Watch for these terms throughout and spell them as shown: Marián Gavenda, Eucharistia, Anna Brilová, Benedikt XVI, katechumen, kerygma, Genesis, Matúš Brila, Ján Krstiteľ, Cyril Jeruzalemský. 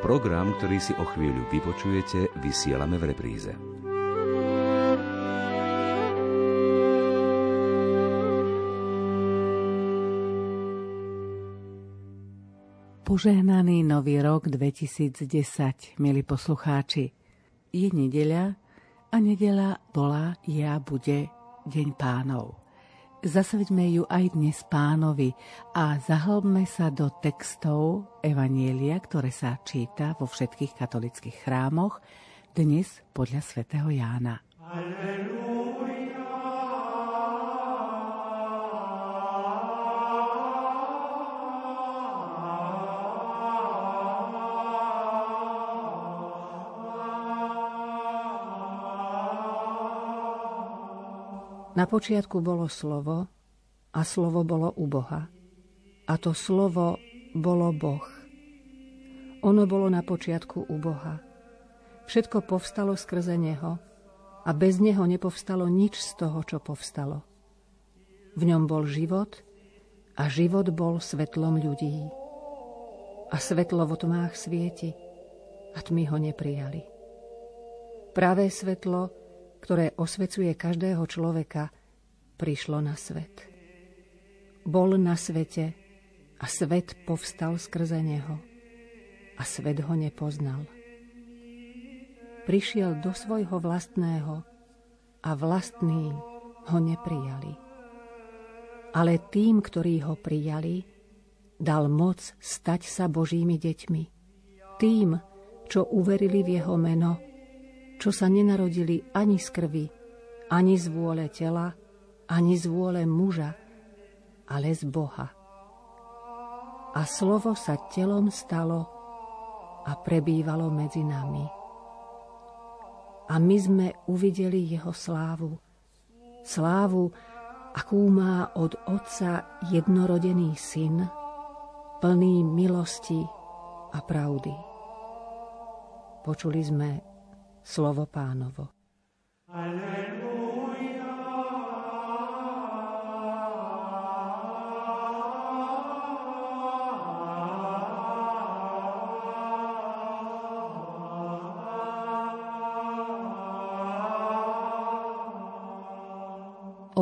Program, ktorý si o chvíľu vypočujete, vysielame v repríze. Požehnaný nový rok 2010, milí poslucháči. Je nedeľa a nedeľa bola, je a bude Deň Pánov. Zasveďme ju aj dnes Pánovi a zahlbme sa do textov Evanielia, ktoré sa číta vo všetkých katolických chrámoch, dnes podľa svätého Jána. Aleluja. Na počiatku bolo slovo, a slovo bolo u Boha. A to slovo bolo Boh. Ono bolo na počiatku u Boha. Všetko povstalo skrze neho a bez neho nepovstalo nič z toho, čo povstalo. V ňom bol život a život bol svetlom ľudí. A svetlo vo tmách svieti a tmy ho neprijali. Pravé svetlo, ktoré osvecuje každého človeka, prišlo na svet. Bol na svete a svet povstal skrze neho a svet ho nepoznal. Prišiel do svojho vlastného a vlastní ho neprijali. Ale tým, ktorí ho prijali, dal moc stať sa Božími deťmi. Tým, čo uverili v jeho meno, čo sa nenarodili ani z krvi, ani z vôle tela, ani z vôle muža, ale z Boha. A slovo sa telom stalo a prebývalo medzi nami. A my sme uvideli jeho slávu. Slávu, akú má od Otca jednorodený Syn, plný milosti a pravdy. Počuli sme slovo Pánovo. Aleluja. O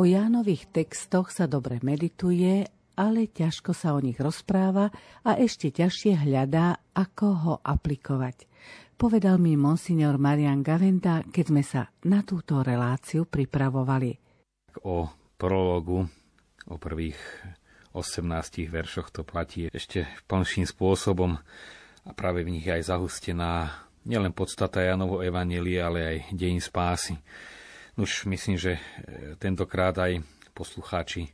Jánových textoch sa dobre medituje, ale ťažko sa o nich rozpráva a ešte ťažšie hľadá, ako ho aplikovať. Povedal mi monsignor Marián Gavenda, keď sme sa na túto reláciu pripravovali. O prologu, o prvých 18 veršoch to platí ešte plnším spôsobom a práve v nich je aj zahustená nielen podstata Jánovho evanjelia, ale aj deň spásy. Nuž, myslím, že tentokrát aj poslucháči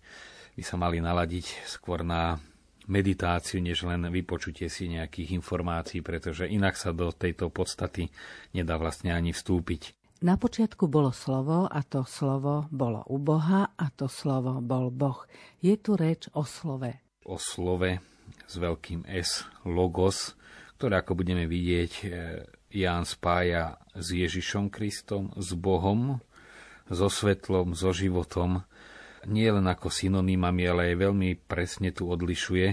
by sa mali naladiť skôr na meditáciu, než len vypočutie si nejakých informácií, pretože inak sa do tejto podstaty nedá vlastne ani vstúpiť. Na počiatku bolo slovo a to slovo bolo u Boha a to slovo bol Boh. Je tu reč o slove. O slove s veľkým S, logos, ktoré, ako budeme vidieť, Ján spája s Ježišom Kristom, s Bohom, so svetlom, so životom. Nie len ako synonymami, ale aj veľmi presne tu odlišuje.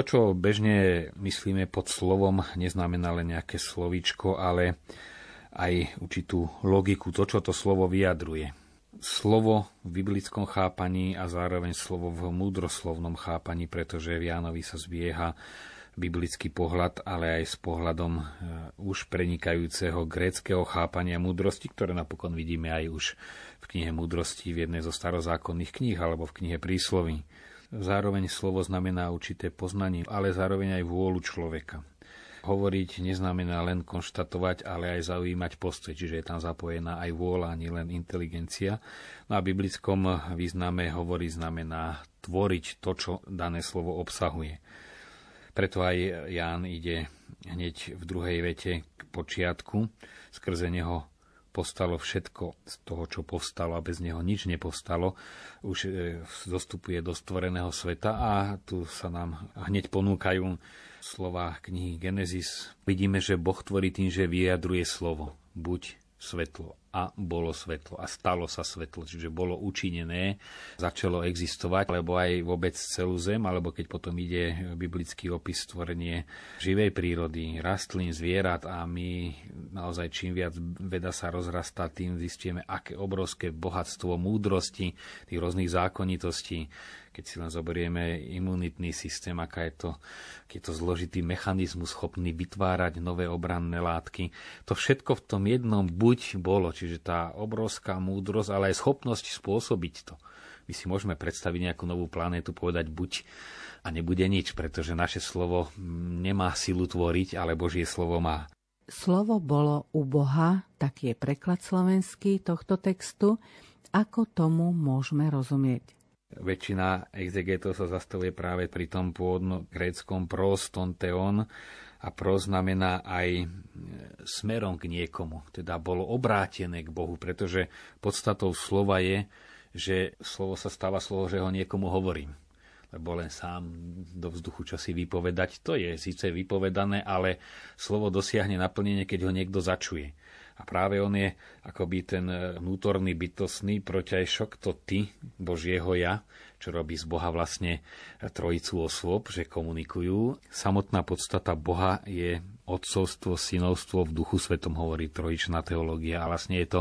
To, čo bežne myslíme pod slovom, neznamená len nejaké slovíčko, ale aj určitú logiku, to, čo to slovo vyjadruje. Slovo v biblickom chápaní a zároveň slovo v múdroslovnom chápaní, pretože v Jánovi sa zbieha biblický pohľad, ale aj s pohľadom už prenikajúceho gréckeho chápania múdrosti, ktoré napokon vidíme aj už v knihe Múdrosti, v jednej zo starozákonných kníh alebo v knihe Prísloví. Zároveň slovo znamená určité poznanie, ale zároveň aj vôľu človeka. Hovoriť neznamená len konštatovať, ale aj zaujímať postoj, čiže je tam zapojená aj vôľa, nielen inteligencia. No a v biblickom význame hovoriť znamená tvoriť to, čo dané slovo obsahuje. Preto aj Ján ide hneď v druhej vete k počiatku. Skrze neho povstalo všetko z toho, čo povstalo a bez neho nič nepovstalo. Už dostupuje do stvoreného sveta a tu sa nám hneď ponúkajú slova knihy Genesis. Vidíme, že Boh tvorí tým, že vyjadruje slovo. Buď svetlo a bolo svetlo a stalo sa svetlo, čiže bolo učinené, začalo existovať, alebo aj vôbec celú zem, alebo keď potom ide biblický opis stvorenie živej prírody, rastlín, zvierat a my naozaj čím viac veda sa rozrastá, tým zistíme, aké obrovské bohatstvo múdrosti, tých rôznych zákonitostí. Keď si len zoberieme imunitný systém, aký je to zložitý mechanizmus schopný vytvárať nové obranné látky. To všetko v tom jednom buď bolo, čiže tá obrovská múdrosť, ale aj schopnosť spôsobiť to. My si môžeme predstaviť nejakú novú planétu, povedať buď a nebude nič, pretože naše slovo nemá silu tvoriť, ale Božie slovo má. Slovo bolo u Boha, tak je preklad slovenský tohto textu, ako tomu môžeme rozumieť. Väčšina exegetov sa zastavuje práve pri tom pôvodnom gréckom pros, tonteon, a pros znamená aj smerom k niekomu, teda bolo obrátené k Bohu, pretože podstatou slova je, že slovo sa stáva slovo, že ho niekomu hovorím. Lebo len sám do vzduchu čosi vypovedať, to je síce vypovedané, ale slovo dosiahne naplnenie, keď ho niekto začuje. A práve on je akoby ten vnútorný bytostný protiajšok, to ty, Božieho ja, čo robí z Boha vlastne trojicu osôb, že komunikujú. Samotná podstata Boha je otcovstvo, synovstvo, v duchu svetom hovorí trojičná teológia. A vlastne je to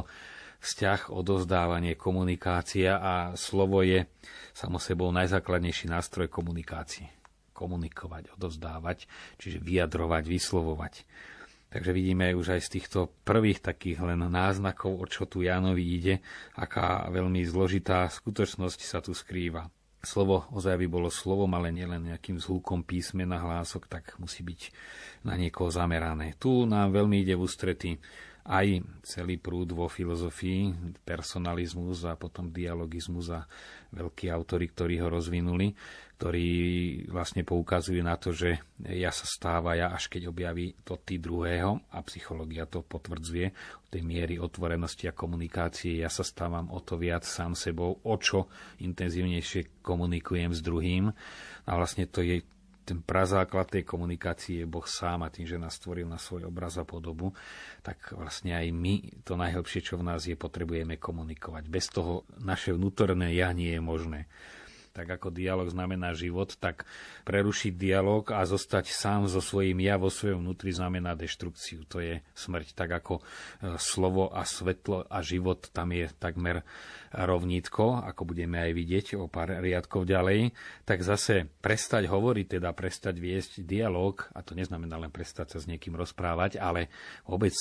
vzťah, odozdávanie, komunikácia a slovo je samo sebou najzákladnejší nástroj komunikácie. Komunikovať, odozdávať, čiže vyjadrovať, vyslovovať. Takže vidíme už aj z týchto prvých takých len náznakov, o čo tu Jánovi ide, aká veľmi zložitá skutočnosť sa tu skrýva. Slovo ozaj by bolo slovom, ale nielen nejakým zhúkom písmena, hlások, tak musí byť na niekoho zamerané. Tu nám veľmi ide v ústrety aj celý prúd vo filozofii, personalizmus a potom dialogizmus a veľkí autori, ktorí ho rozvinuli, ktorí vlastne poukazujú na to, že ja sa stáva ja, až keď objaví to ty druhého, a psychológia to potvrdzuje, o tej miery otvorenosti a komunikácie, ja sa stávam o to viac sám sebou, o čo intenzívnejšie komunikujem s druhým. A vlastne to je ten prazáklad tej komunikácie, je Boh sám, a tým, že nás stvoril na svoj obraz a podobu, tak vlastne aj my, to najhlbšie, čo v nás je, potrebujeme komunikovať. Bez toho naše vnútorné ja nie je možné. Tak ako dialog znamená život, tak prerušiť dialog a zostať sám so svojím ja vo svojom vnútri znamená deštrukciu. To je smrť. Tak ako slovo a svetlo a život, tam je takmer rovnítko, ako budeme aj vidieť o pár riadkov ďalej, tak zase prestať hovoriť, teda prestať viesť dialog, a to neznamená len prestať sa s niekým rozprávať, ale vôbec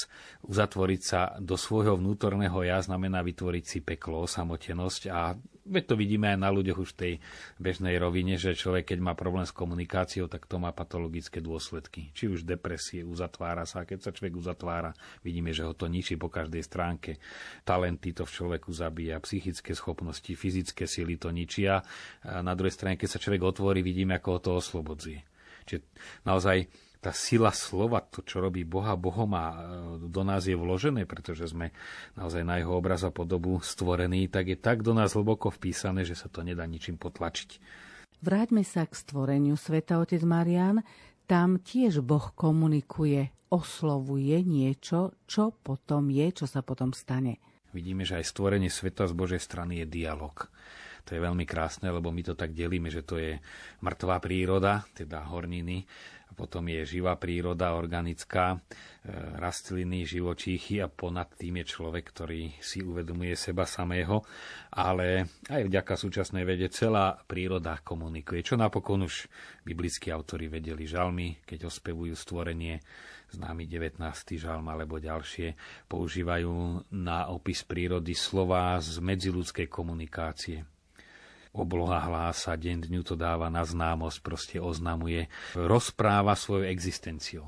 uzatvoriť sa do svojho vnútorného ja znamená vytvoriť si peklo, samotenosť. A veď to vidíme aj na ľuďoch už tej bežnej rovine, že človek, keď má problém s komunikáciou, tak to má patologické dôsledky. Či už depresie, uzatvára sa. A keď sa človek uzatvára, vidíme, že ho to ničí po každej stránke. Talenty to v človeku zabíja, psychické schopnosti, fyzické sily to ničia. A na druhej strane, keď sa človek otvorí, vidíme, ako ho to oslobodzuje. Čiže naozaj tá sila slova, to, čo robí Boha Bohom, a do nás je vložené, pretože sme naozaj na jeho obraz a podobu stvorení, tak je tak do nás hlboko vpísané, že sa to nedá ničím potlačiť. Vráťme sa k stvoreniu sveta, otec Marián. Tam tiež Boh komunikuje, oslovuje niečo, čo sa potom stane. Vidíme, že aj stvorenie sveta z Božej strany je dialog. To je veľmi krásne, lebo my to tak delíme, že to je mŕtvá príroda, teda horniny, a potom je živá príroda, organická, rastliny, živočíchy, a ponad tým je človek, ktorý si uvedomuje seba samého, ale aj vďaka súčasnej vede celá príroda komunikuje, čo napokon už biblickí autori vedeli. Žalmy, keď ospevujú stvorenie, známy 19. žalm alebo ďalšie, používajú na opis prírody slova z medziludskej komunikácie. Obloha hlása, deň dňu to dáva na známosť, proste oznamuje, rozpráva svojou existenciou.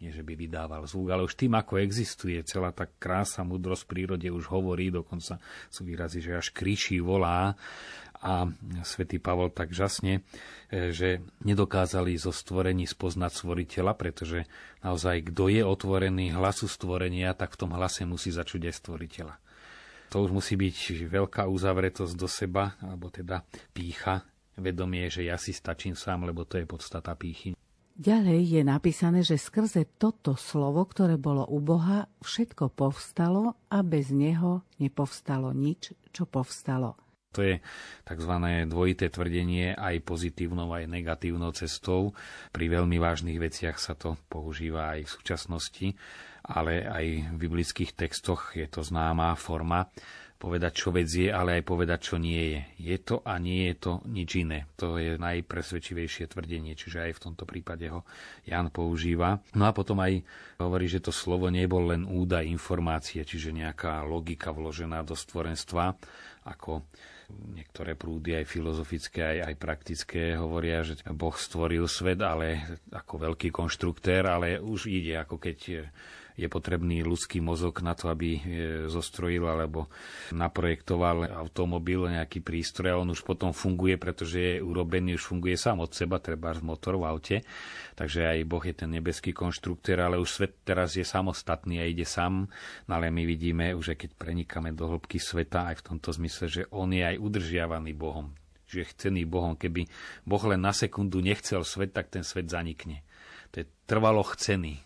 Nie, že by vydával zvuk, ale už tým, ako existuje, celá tá krása, múdrosť v prírode už hovorí, dokonca sú výrazy, že až kričí, volá. A svätý Pavol tak žasne, že nedokázali zo stvorení spoznať stvoriteľa, pretože naozaj, kto je otvorený hlasu stvorenia, tak v tom hlase musí začuť aj stvoriteľa. To už musí byť veľká uzavretosť do seba, alebo teda pýcha, vedomie, že ja si stačím sám, lebo to je podstata pýchy. Ďalej je napísané, že skrze toto slovo, ktoré bolo u Boha, všetko povstalo a bez neho nepovstalo nič, čo povstalo. To je tzv. Dvojité tvrdenie aj pozitívnou, aj negatívnou cestou. Pri veľmi vážnych veciach sa to používa aj v súčasnosti, ale aj v biblických textoch je to známa forma povedať, čo vec je, ale aj povedať, čo nie je. Je to a nie je to nič iné. To je najpresvedčivejšie tvrdenie, čiže aj v tomto prípade ho Ján používa. No a potom aj hovorí, že to slovo nebol len údaj informácie, čiže nejaká logika vložená do stvorenstva, ako niektoré prúdy, aj filozofické, aj praktické, hovoria, že Boh stvoril svet, ale ako veľký konštruktér, ale už ide, ako keď je potrebný ľudský mozog na to, aby zostrojil alebo naprojektoval automobil, nejaký prístroj, a on už potom funguje, pretože je urobený, už funguje sám od seba, treba motor v aute. Takže aj Boh je ten nebeský konštruktér, ale už svet teraz je samostatný a ide sám. No ale my vidíme, už keď prenikáme do hĺbky sveta, aj v tomto zmysle, že on je aj udržiavaný Bohom. Že je chcený Bohom. Keby Boh len na sekundu nechcel svet, tak ten svet zanikne. To je trvalo chcený.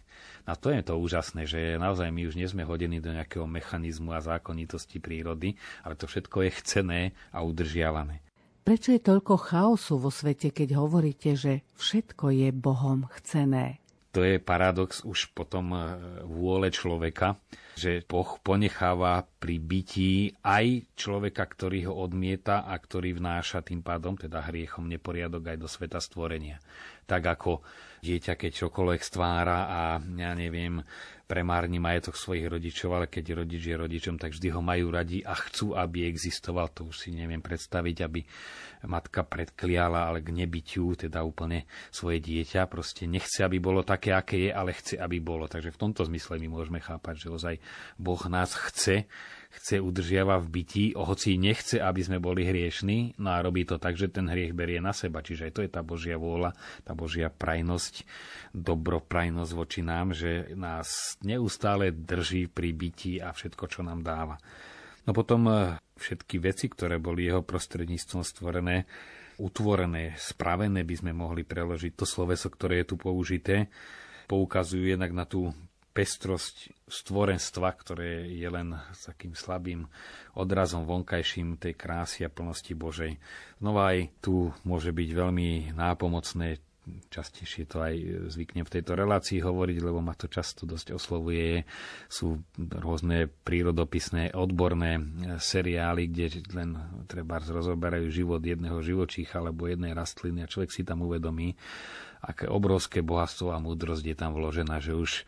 A to je to úžasné, že naozaj my už nie sme hodení do nejakého mechanizmu a zákonitosti prírody, ale to všetko je chcené a udržiavané. Prečo je toľko chaosu vo svete, keď hovoríte, že všetko je Bohom chcené? To je paradox už potom vôle človeka, že Boh ponecháva pri bytí aj človeka, ktorý ho odmieta a ktorý vnáša tým pádom, teda hriechom, neporiadok aj do sveta stvorenia. Tak ako dieťa, keď čokoľvek stvára a ja neviem, premárni majetok svojich rodičov, ale keď rodič je rodičom, tak vždy ho majú radi a chcú, aby existoval. To už si neviem predstaviť, aby matka predkliala, ale k nebytiu, teda úplne svoje dieťa. Proste nechce, aby bolo také, aké je, ale chce, aby bolo. Takže v tomto zmysle my môžeme chápať, že ozaj Boh nás chce udržiava v bytí, hoci nechce, aby sme boli hriešní, no a robí to tak, že ten hriech berie na seba. Čiže aj to je tá Božia vôľa, tá Božia prajnosť, dobroprajnosť voči nám, že nás neustále drží pri bytí a všetko, čo nám dáva. No potom všetky veci, ktoré boli jeho prostredníctvom stvorené, utvorené, spravené, by sme mohli preložiť to sloveso, ktoré je tu použité, poukazujú jednak na tú pestrosť stvorenstva, ktoré je len takým slabým odrazom vonkajším tej krásy a plnosti Božej. Znova aj tu môže byť veľmi nápomocné, častejšie to aj zvyknem v tejto relácii hovoriť, lebo ma to často dosť oslovuje. Sú rôzne prírodopisné, odborné seriály, kde len treba rozoberajú život jedného živočícha alebo jednej rastliny a človek si tam uvedomí, aké obrovské bohatstvo a múdrosť je tam vložená, že už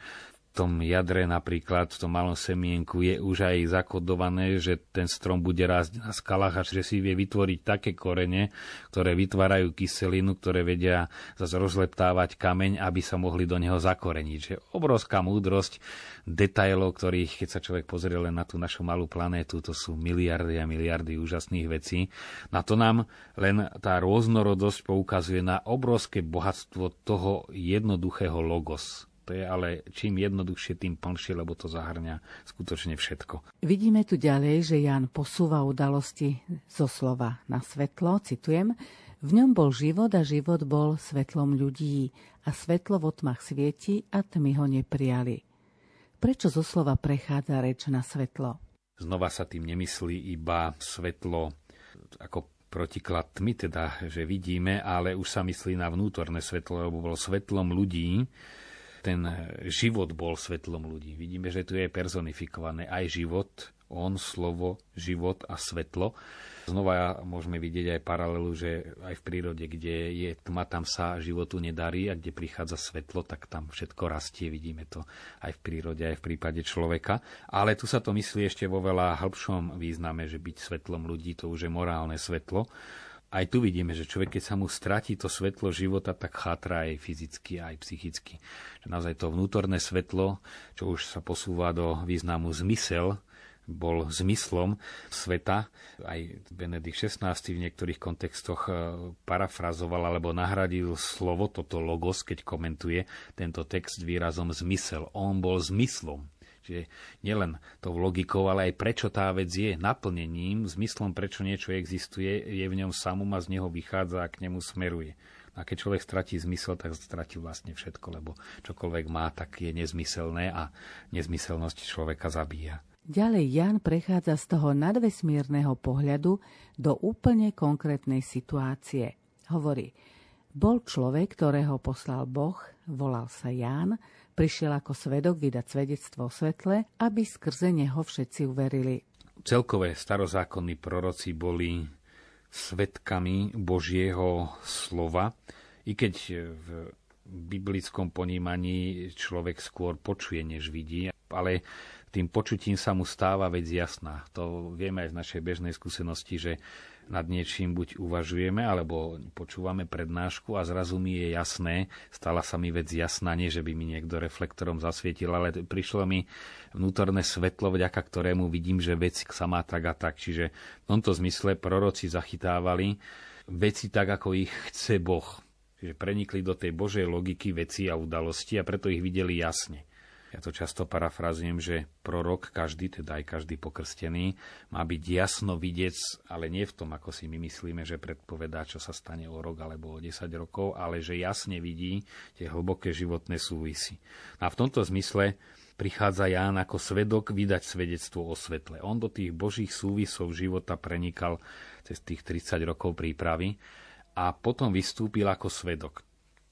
v tom jadre napríklad, v tom malom semienku je už aj zakodované, že ten strom bude rásť na skalách a že si vie vytvoriť také korene, ktoré vytvárajú kyselinu, ktoré vedia zase rozleptávať kameň, aby sa mohli do neho zakoreniť. Že obrovská múdrosť detailov, ktorých, keď sa človek pozrie len na tú našu malú planétu, to sú miliardy a miliardy úžasných vecí. Na to nám len tá rôznorodosť poukazuje na obrovské bohatstvo toho jednoduchého logos. To je ale čím jednoduchšie, tým plnšie, lebo to zahŕňa skutočne všetko. Vidíme tu ďalej, že Ján posúva udalosti zo slova na svetlo, citujem, v ňom bol život a život bol svetlom ľudí a svetlo vo tmách svieti a tmy ho neprijali. Prečo zo slova prechádza reč na svetlo? Znova sa tým nemyslí iba svetlo ako protiklad tmy, teda, že vidíme, ale už sa myslí na vnútorné svetlo, lebo bol svetlom ľudí. Ten život bol svetlom ľudí. Vidíme, že tu je personifikované aj život, on, slovo, život a svetlo. Znova môžeme vidieť aj paralelu, že aj v prírode, kde je tma, tam sa životu nedarí a kde prichádza svetlo, tak tam všetko rastie. Vidíme to aj v prírode, aj v prípade človeka. Ale tu sa to myslí ešte vo veľa hĺbšom význame, že byť svetlom ľudí, to už je morálne svetlo. Aj tu vidíme, že človek, keď sa mu stratí to svetlo života, tak chátra aj fyzicky, aj psychicky. Že naozaj to vnútorné svetlo, čo už sa posúva do významu zmysel, bol zmyslom sveta. Aj Benedikt XVI v niektorých kontextoch parafrazoval alebo nahradil slovo, toto logos, keď komentuje tento text výrazom zmysel. On bol zmyslom. Čiže nielen tou logikou, ale aj prečo tá vec je naplnením, zmyslom, prečo niečo existuje, je v ňom samom a z neho vychádza a k nemu smeruje. A keď človek stratí zmysel, tak stratí vlastne všetko, lebo čokoľvek má, tak je nezmyselné a nezmyselnosť človeka zabíja. Ďalej Ján prechádza z toho nadvesmírneho pohľadu do úplne konkrétnej situácie. Hovorí, bol človek, ktorého poslal Boh, volal sa Ján, prišiel ako svedok vydať svedectvo o svetle, aby skrze neho všetci uverili. Celkové starozákonní proroci boli svedkami Božieho slova, i keď v biblickom ponímaní človek skôr počuje, než vidí, ale tým počutím sa mu stáva vec jasná. To vieme aj z našej bežnej skúsenosti, že nad niečím buď uvažujeme, alebo počúvame prednášku a zrazu mi je jasné, stala sa mi vec jasná, nie že by mi niekto reflektorom zasvietil, ale prišlo mi vnútorné svetlo, vďaka ktorému vidím, že vec sa má tak a tak. Čiže v tomto zmysle proroci zachytávali veci tak, ako ich chce Boh. Čiže prenikli do tej Božej logiky veci a udalosti a preto ich videli jasne. Ja to často parafrazujem, že prorok, každý, teda aj každý pokrstený, má byť jasnovidec, ale nie v tom, ako si my myslíme, že predpovedá, čo sa stane o rok alebo o 10 rokov, ale že jasne vidí tie hlboké životné súvisy. A v tomto zmysle prichádza Ján ako svedok vydať svedectvo o svetle. On do tých božích súvisov života prenikal cez tých 30 rokov prípravy a potom vystúpil ako svedok.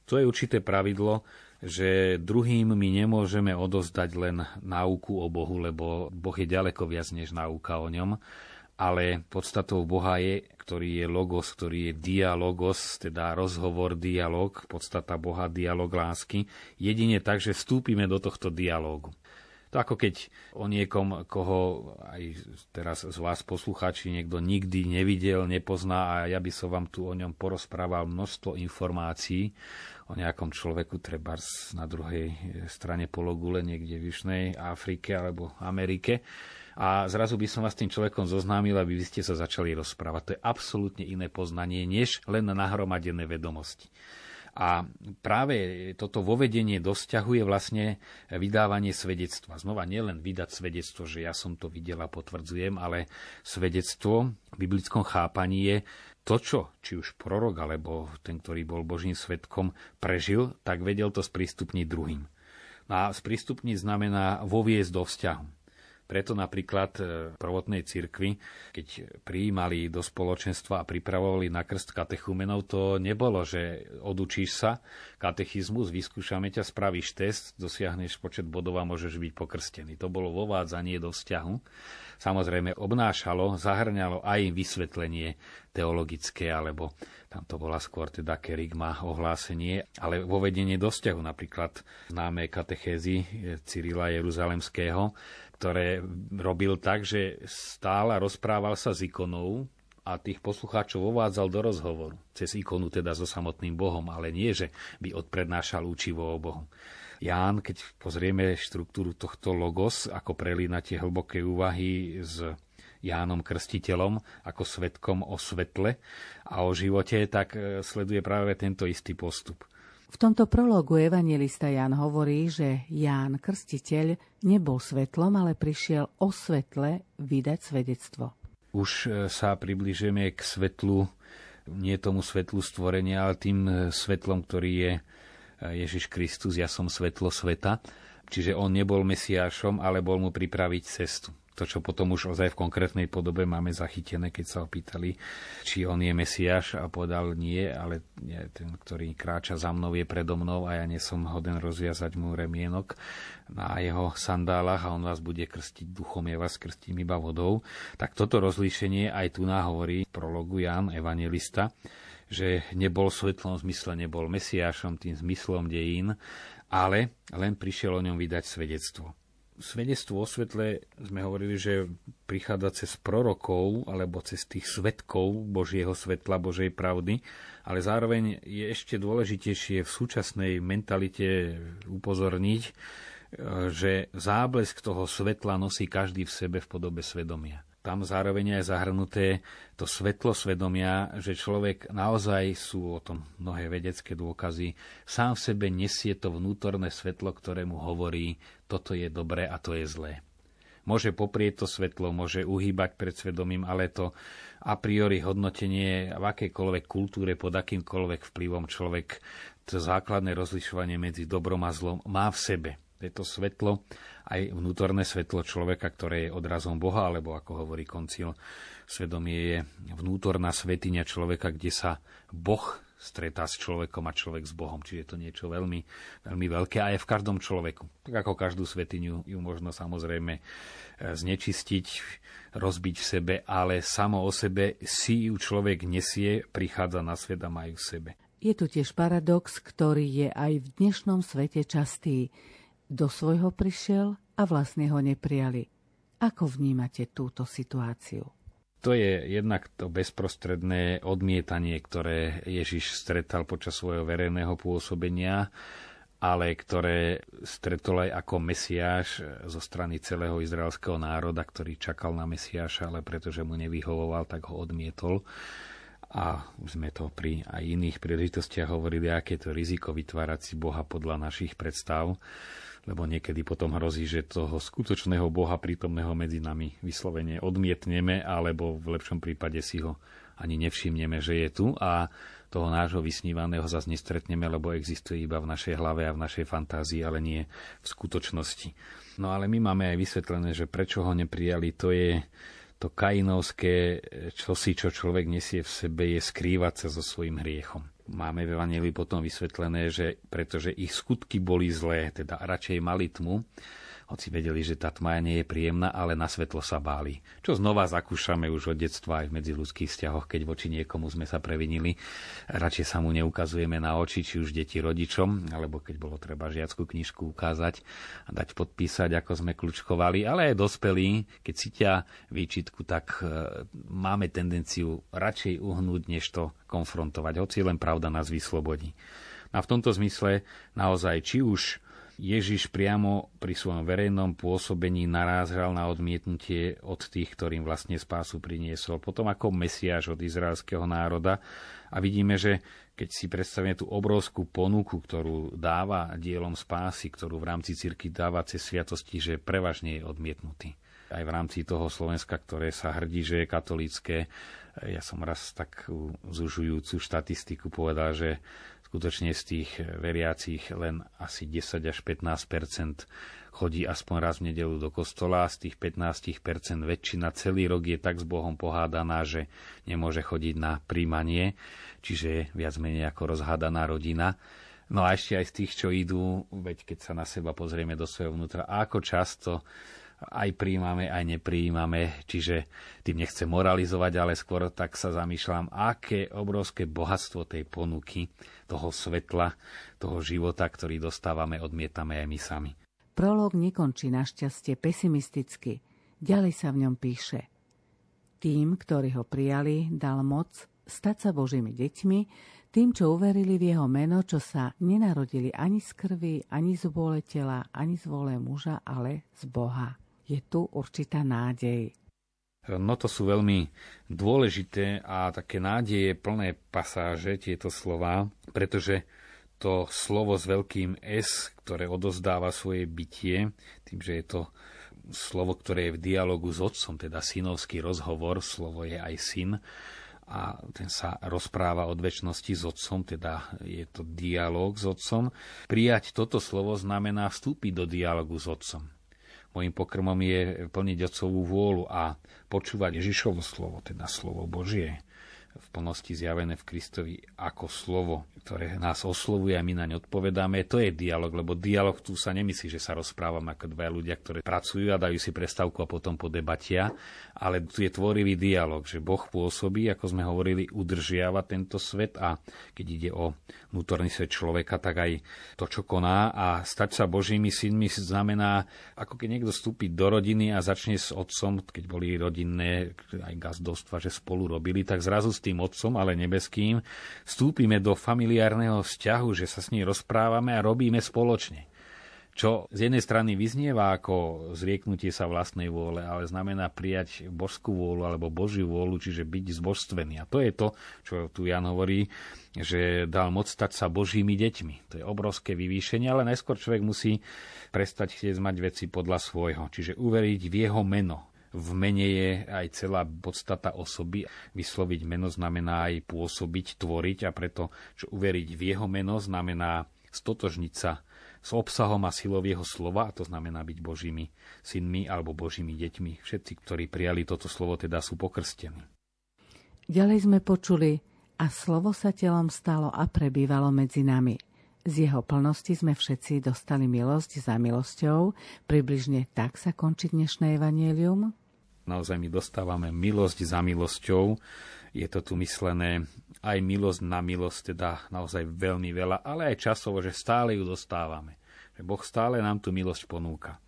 To je určité pravidlo, že druhým my nemôžeme odozdať len náuku o Bohu, lebo Boh je ďaleko viac než náuka o ňom, ale podstatou Boha je, ktorý je logos, ktorý je dialogos, teda rozhovor, dialog, podstata Boha, dialog lásky, jedine tak, že vstúpime do tohto dialógu. To ako keď o niekom, koho aj teraz z vás poslucháči niekto nikdy nevidel, nepozná a ja by som vám tu o ňom porozprával množstvo informácií o nejakom človeku, trebárs na druhej strane pologule, niekde v Južnej Afrike alebo Amerike. A zrazu by som vás s tým človekom zoznámil, aby ste sa začali rozprávať. To je absolútne iné poznanie, než len nahromadené vedomosti. A práve toto vovedenie do vzťahu je vlastne vydávanie svedectva. Znova nielen vydať svedectvo, že ja som to videl a potvrdzujem, ale svedectvo v biblickom chápaní je to, čo či už prorok, alebo ten, ktorý bol Božím svedkom, prežil, tak vedel to sprístupniť druhým. A sprístupniť znamená voviesť do vzťahu. Preto napríklad v prvotnej cirkvi, keď prijímali do spoločenstva a pripravovali na krst katechumenov, to nebolo, že odučíš sa katechizmus, vyskúšame ťa, spravíš test, dosiahneš počet bodov a môžeš byť pokrstený. To bolo vovádzanie do vzťahu. Samozrejme obnášalo, zahrňalo aj vysvetlenie teologické, alebo tam to bola skôr teda kerygma, ohlásenie, ale vovedenie do vzťahu, napríklad známe katechézy Cyrila Jeruzalemského, ktoré robil tak, že stál a rozprával sa s ikonou a tých poslucháčov ovádzal do rozhovoru. Cez ikonu teda so samotným Bohom, ale nie, že by odprednášal učivo o Bohu. Ján, keď pozrieme štruktúru tohto logos, ako prelína tie hlboké úvahy s Jánom Krstiteľom, ako svedkom o svetle a o živote, tak sleduje práve tento istý postup. V tomto prologu evanjelista Ján hovorí, že Ján Krstiteľ nebol svetlom, ale prišiel o svetle vydať svedectvo. Už sa približujeme k svetlu, nie tomu svetlu stvorenia, ale tým svetlom, ktorý je Ježiš Kristus, ja som svetlo sveta. Čiže on nebol Mesiášom, ale bol mu pripraviť cestu. To, čo potom už ozaj v konkrétnej podobe máme zachytené, keď sa opýtali, či on je Mesiáš a povedal nie, ale ten, ktorý kráča za mnou, je predo mnou a ja nie som hoden rozviazať mu remienok na jeho sandálach a on vás bude krstiť duchom, ja vás krstím iba vodou. Tak toto rozlíšenie aj tu nahovorí v prologu Ján, evanjelista, že nebol svetlom v zmysle, nebol Mesiášom, tým zmyslom dejín, ale len prišiel o ňom vydať svedectvo. Svedectvo o svetle sme hovorili, že prichádza cez prorokov alebo cez tých svedkov Božieho svetla, Božej pravdy, ale zároveň je ešte dôležitejšie v súčasnej mentalite upozorniť, že záblesk toho svetla nosí každý v sebe v podobe svedomia. Tam zároveň je zahrnuté to svetlo svedomia, že človek naozaj, sú o tom mnohé vedecké dôkazy, sám v sebe nesie to vnútorné svetlo, ktorému hovorí, toto je dobré a to je zlé. môže poprieť to svetlo, môže uhýbať pred svedomím, ale to a priori hodnotenie v akejkoľvek kultúre, pod akýmkoľvek vplyvom človek, to základné rozlišovanie medzi dobrom a zlom má v sebe. Je to svetlo, aj vnútorné svetlo človeka, ktoré je odrazom Boha, alebo ako hovorí koncil, svedomie je vnútorná svätyňa človeka, kde sa Boh stretá s človekom a človek s Bohom. Čiže je to niečo veľmi, veľmi veľké a je v každom človeku. Tak ako každú svätyňu ju možno samozrejme znečistiť, rozbiť v sebe, ale samo o sebe si ju človek nesie, prichádza na svet a má ju v sebe. Je tu tiež paradox, ktorý je aj v dnešnom svete častý. Do svojho prišiel a vlastne ho neprijali. Ako vnímate túto situáciu? To je jednak to bezprostredné odmietanie, ktoré Ježiš stretal počas svojho verejného pôsobenia, ale ktoré stretol aj ako Mesiáš zo strany celého izraelského národa, ktorý čakal na Mesiáša, ale pretože mu nevyhovoval, tak ho odmietol. A už sme to pri aj iných príležitostiach hovorili, aké to riziko vytvárať si Boha podľa našich predstav, lebo niekedy potom hrozí, že toho skutočného Boha prítomného medzi nami vyslovene odmietneme, alebo v lepšom prípade si ho ani nevšimneme, že je tu a toho nášho vysnívaného zase nestretneme, lebo existuje iba v našej hlave a v našej fantázii, ale nie v skutočnosti. No ale my máme aj vysvetlené, že prečo ho neprijali, to je... To kainovské čosi, čo človek nesie v sebe, je skrývať sa so svojím hriechom. Máme v Evanjeliu potom vysvetlené, že pretože ich skutky boli zlé, teda radšej mali tmu, hoci vedeli, že tá tma nie je príjemná, ale na svetlo sa báli. Čo znova zakúšame už od detstva aj v medziľudských vzťahoch, keď voči niekomu sme sa previnili. Radšej sa mu neukazujeme na oči, či už deti rodičom, alebo keď bolo treba žiackú knižku ukázať a dať podpísať, ako sme kľučkovali, ale aj dospelí, keď cítia výčitku, tak máme tendenciu radšej uhnúť, než to konfrontovať, hoci len pravda nás vyslobodí. A v tomto zmysle naozaj, či už Ježiš priamo pri svojom verejnom pôsobení narážal na odmietnutie od tých, ktorým vlastne spásu priniesol. Potom ako Mesiáš od izraelského národa. A vidíme, že keď si predstavíme tú obrovskú ponuku, ktorú dáva dielom spásy, ktorú v rámci cirkvi dáva cez sviatosti, že prevažne je odmietnutý. Aj v rámci toho Slovenska, ktoré sa hrdí, že je katolícke. Ja som raz takú zužujúcu štatistiku povedal, že skutočne z tých veriacich len asi 10 až 15% chodí aspoň raz v nedeľu do kostola. Z tých 15% väčšina celý rok je tak s Bohom pohádaná, že nemôže chodiť na príjmanie, čiže viac menej ako rozhádaná rodina. No a ešte aj z tých, čo idú, veď keď sa na seba pozrieme do svojho vnútra, ako často aj prijímame, aj neprijímame, čiže tým nechcem moralizovať, ale skôr tak sa zamýšľam, aké obrovské bohatstvo tej ponuky, toho svetla, toho života, ktorý dostávame, odmietame aj my sami. Prológ nekončí našťastie pesimisticky. Ďalej sa v ňom píše. Tým, ktorí ho prijali, dal moc stať sa Božími deťmi, tým, čo uverili v jeho meno, čo sa nenarodili ani z krvi, ani z vôle tela, ani z vôle muža, ale z Boha. Je tu určitá nádej. No to sú veľmi dôležité a také nádeje plné pasáže tieto slová, pretože to slovo s veľkým S, ktoré odovzdáva svoje bytie, tým, že je to slovo, ktoré je v dialogu s otcom, teda synovský rozhovor, slovo je aj syn, a ten sa rozpráva od večnosti s otcom, teda je to dialóg s otcom. Prijať toto slovo znamená vstúpiť do dialógu s otcom. Mojím pokrmom je plniť otcovú vôľu a počúvať Ježišovo slovo, teda slovo Božie, v plnosti zjavené v Kristovi ako slovo, ktoré nás oslovuje a my naň odpovedáme. To je dialog, lebo dialog tu sa nemyslí, že sa rozprávame ako dva ľudia, ktorí pracujú a dajú si prestávku a potom podebatia, ale tu je tvorivý dialog, že Boh pôsobí, ako sme hovorili, udržiava tento svet a keď ide o vnútorný svet človeka, tak aj to, čo koná a stať sa Božími synmi znamená, ako keď niekto vstúpi do rodiny a začne s otcom, keď boli rodinné aj gazdovstva, že spolu robili, tak zrazu tým otcom, ale nebeským, vstúpime do familiárneho vzťahu, že sa s ním rozprávame a robíme spoločne. čo z jednej strany vyznieva ako zrieknutie sa vlastnej vôle, ale znamená prijať božskú vôľu alebo Božiu vôľu, čiže byť zbožstvený. A to je to, čo tu Ján hovorí, že dal moc stať sa Božími deťmi. To je obrovské vyvýšenie, ale najskôr človek musí prestať chcieť mať veci podľa svojho, čiže uveriť v jeho meno. V mene je aj celá podstata osoby. Vysloviť meno znamená aj pôsobiť, tvoriť, a preto, čo uveriť v jeho meno, znamená stotožniť sa s obsahom a silou jeho slova, a to znamená byť Božími synmi alebo Božími deťmi. Všetci, ktorí prijali toto slovo, teda sú pokrstení. Ďalej sme počuli: a slovo sa telom stalo a prebývalo medzi nami. Z jeho plnosti sme všetci dostali milosť za milosťou. Približne tak sa končí dnešné evanjelium. Naozaj my dostávame milosť za milosťou. Je to tu myslené aj milosť na milosť, teda naozaj veľmi veľa, ale aj časovo, že stále ju dostávame. Že Boh stále nám tú milosť ponúka.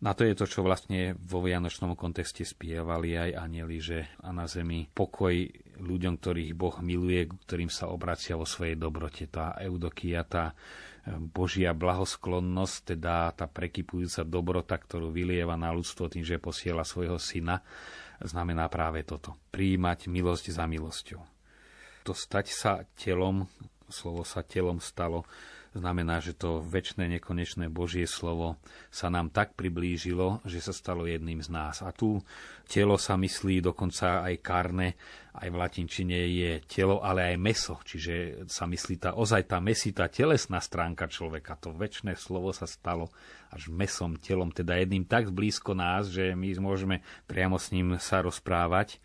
A to je to, čo vlastne vo vianočnom kontexte spievali aj anjeli, že a na zemi pokoj ľuďom, ktorých Boh miluje, ktorým sa obracia vo svojej dobrote. Tá eudokia, tá Božia blahosklonnosť, teda tá prekypujúca dobrota, ktorú vylieva na ľudstvo tým, že posiela svojho syna, znamená práve toto. Prijímať milosť za milosťou. To stať sa telom, slovo sa telom stalo, znamená, že to večné, nekonečné Božie slovo sa nám tak priblížilo, že sa stalo jedným z nás. A tu telo sa myslí dokonca aj carne, aj v latinčine je telo, ale aj meso. Čiže sa myslí tá ozaj tá mesitá telesná stránka človeka. To večné slovo sa stalo až mesom, telom, teda jedným tak blízko nás, že my môžeme priamo s ním sa rozprávať.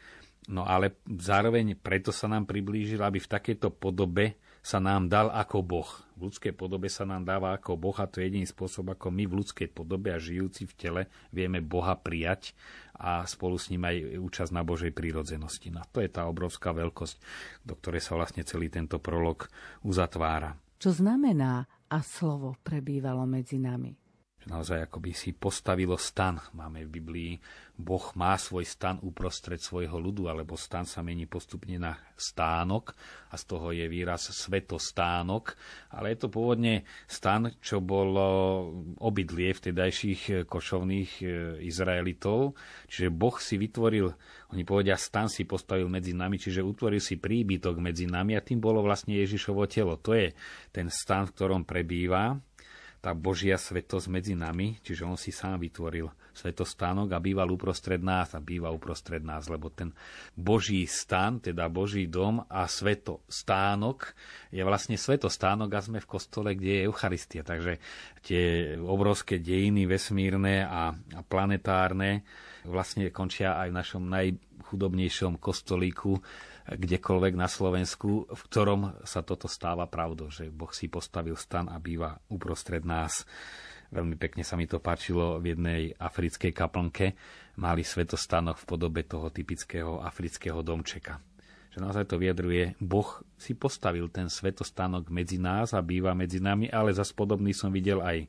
No ale zároveň preto sa nám priblížilo, aby v takejto podobe sa nám dal ako Boh. V ľudskej podobe sa nám dáva ako Boh, a to je jediný spôsob, ako my v ľudskej podobe a žijúci v tele vieme Boha prijať a spolu s ním aj účasť na Božej prírodzenosti. No, to je tá obrovská veľkosť, do ktorej sa vlastne celý tento prolog uzatvára. Čo znamená a slovo prebývalo medzi nami? Naozaj akoby si postavilo stan. Máme v Biblii, Boh má svoj stan uprostred svojho ľudu, alebo stan sa mení postupne na stánok a z toho je výraz svetostánok, ale je to pôvodne stan, čo bolo obydlie vtedajších košovných Izraelitov, čiže Boh si vytvoril, oni povedia, stan si postavil medzi nami, čiže utvoril si príbytok medzi nami a tým bolo vlastne Ježišovo telo. To je ten stan, v ktorom prebýva tá Božia svetosť medzi nami, čiže on si sám vytvoril svetostánok a býval uprostred nás lebo ten Boží stan, teda Boží dom a svetostánok je vlastne svetostánok a sme v kostole, kde je Eucharistia. Takže tie obrovské dejiny vesmírne a planetárne vlastne končia aj v našom najchudobnejšom kostolíku, kdekoľvek na Slovensku, v ktorom sa toto stáva pravdou, že Boh si postavil stan a býva uprostred nás. Veľmi pekne sa mi to páčilo v jednej africkej kaplnke. Mali svetostánok v podobe toho typického afrického domčeka. Že naozaj to vyjadruje, Boh si postavil ten svetostánok medzi nás a býva medzi nami, ale zas podobný som videl aj v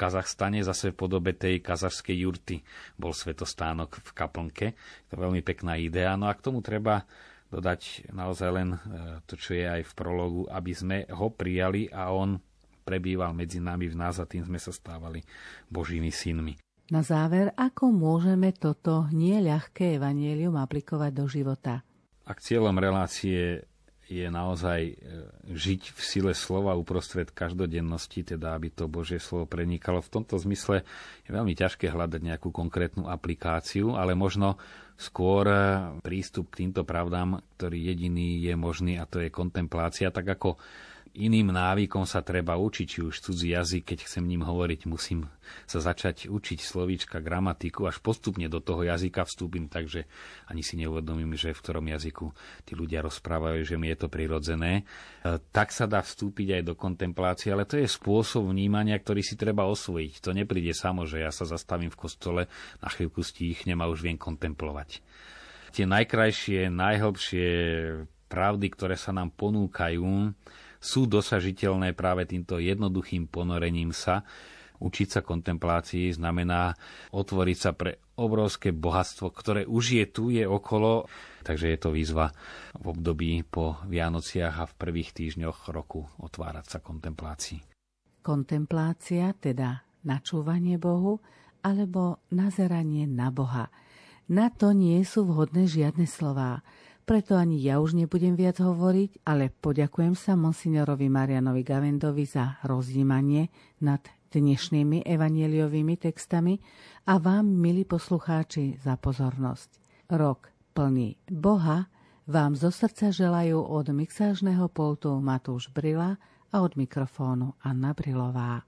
Kazachstane, zase v podobe tej kazašskej jurty bol svetostánok v kaplnke. To je veľmi pekná idea. No a k tomu treba dodať naozaj len to, čo je aj v prologu, aby sme ho prijali a on prebýval medzi nami v nás a tým sme sa stávali Božími synmi. Na záver, ako môžeme toto nieľahké evanjelium aplikovať do života? Ak cieľom relácie je naozaj žiť v sile slova uprostred každodennosti, teda aby to Božie slovo prenikalo. V tomto zmysle je veľmi ťažké hľadať nejakú konkrétnu aplikáciu, ale možno skôr prístup k týmto pravdám, ktorý jediný je možný, a to je kontemplácia. Tak ako iným návykom sa treba učiť, či už cudzí jazyk, keď chcem ním hovoriť, musím sa začať učiť slovíčka, gramatiku, až postupne do toho jazyka vstúpim, takže ani si neuvedomím, že v ktorom jazyku tí ľudia rozprávajú, že mi je to prirodzené. Tak sa dá vstúpiť aj do kontemplácie, ale to je spôsob vnímania, ktorý si treba osvojiť. To nepríde samo, že ja sa zastavím v kostole, na chvíľku stíchnem a už viem kontemplovať. Tie najkrajšie, najhlbšie pravdy, ktoré sa nám ponúkajú, sú dosažiteľné práve týmto jednoduchým ponorením sa. Učiť sa kontemplácii znamená otvoriť sa pre obrovské bohatstvo, ktoré už je tu, je okolo. Takže je to výzva v období po Vianociach a v prvých týždňoch roku otvárať sa kontemplácii. Kontemplácia, teda načúvanie Bohu alebo nazeranie na Boha. Na to nie sú vhodné žiadne slová. Preto ani ja už nebudem viac hovoriť, ale poďakujem sa monsignorovi Mariánovi Gavendovi za rozjímanie nad dnešnými evanjeliovými textami a vám, milí poslucháči, za pozornosť. Rok plný Boha vám zo srdca želajú od mixážneho pultu Matúš Brila a od mikrofónu Anna Brilová.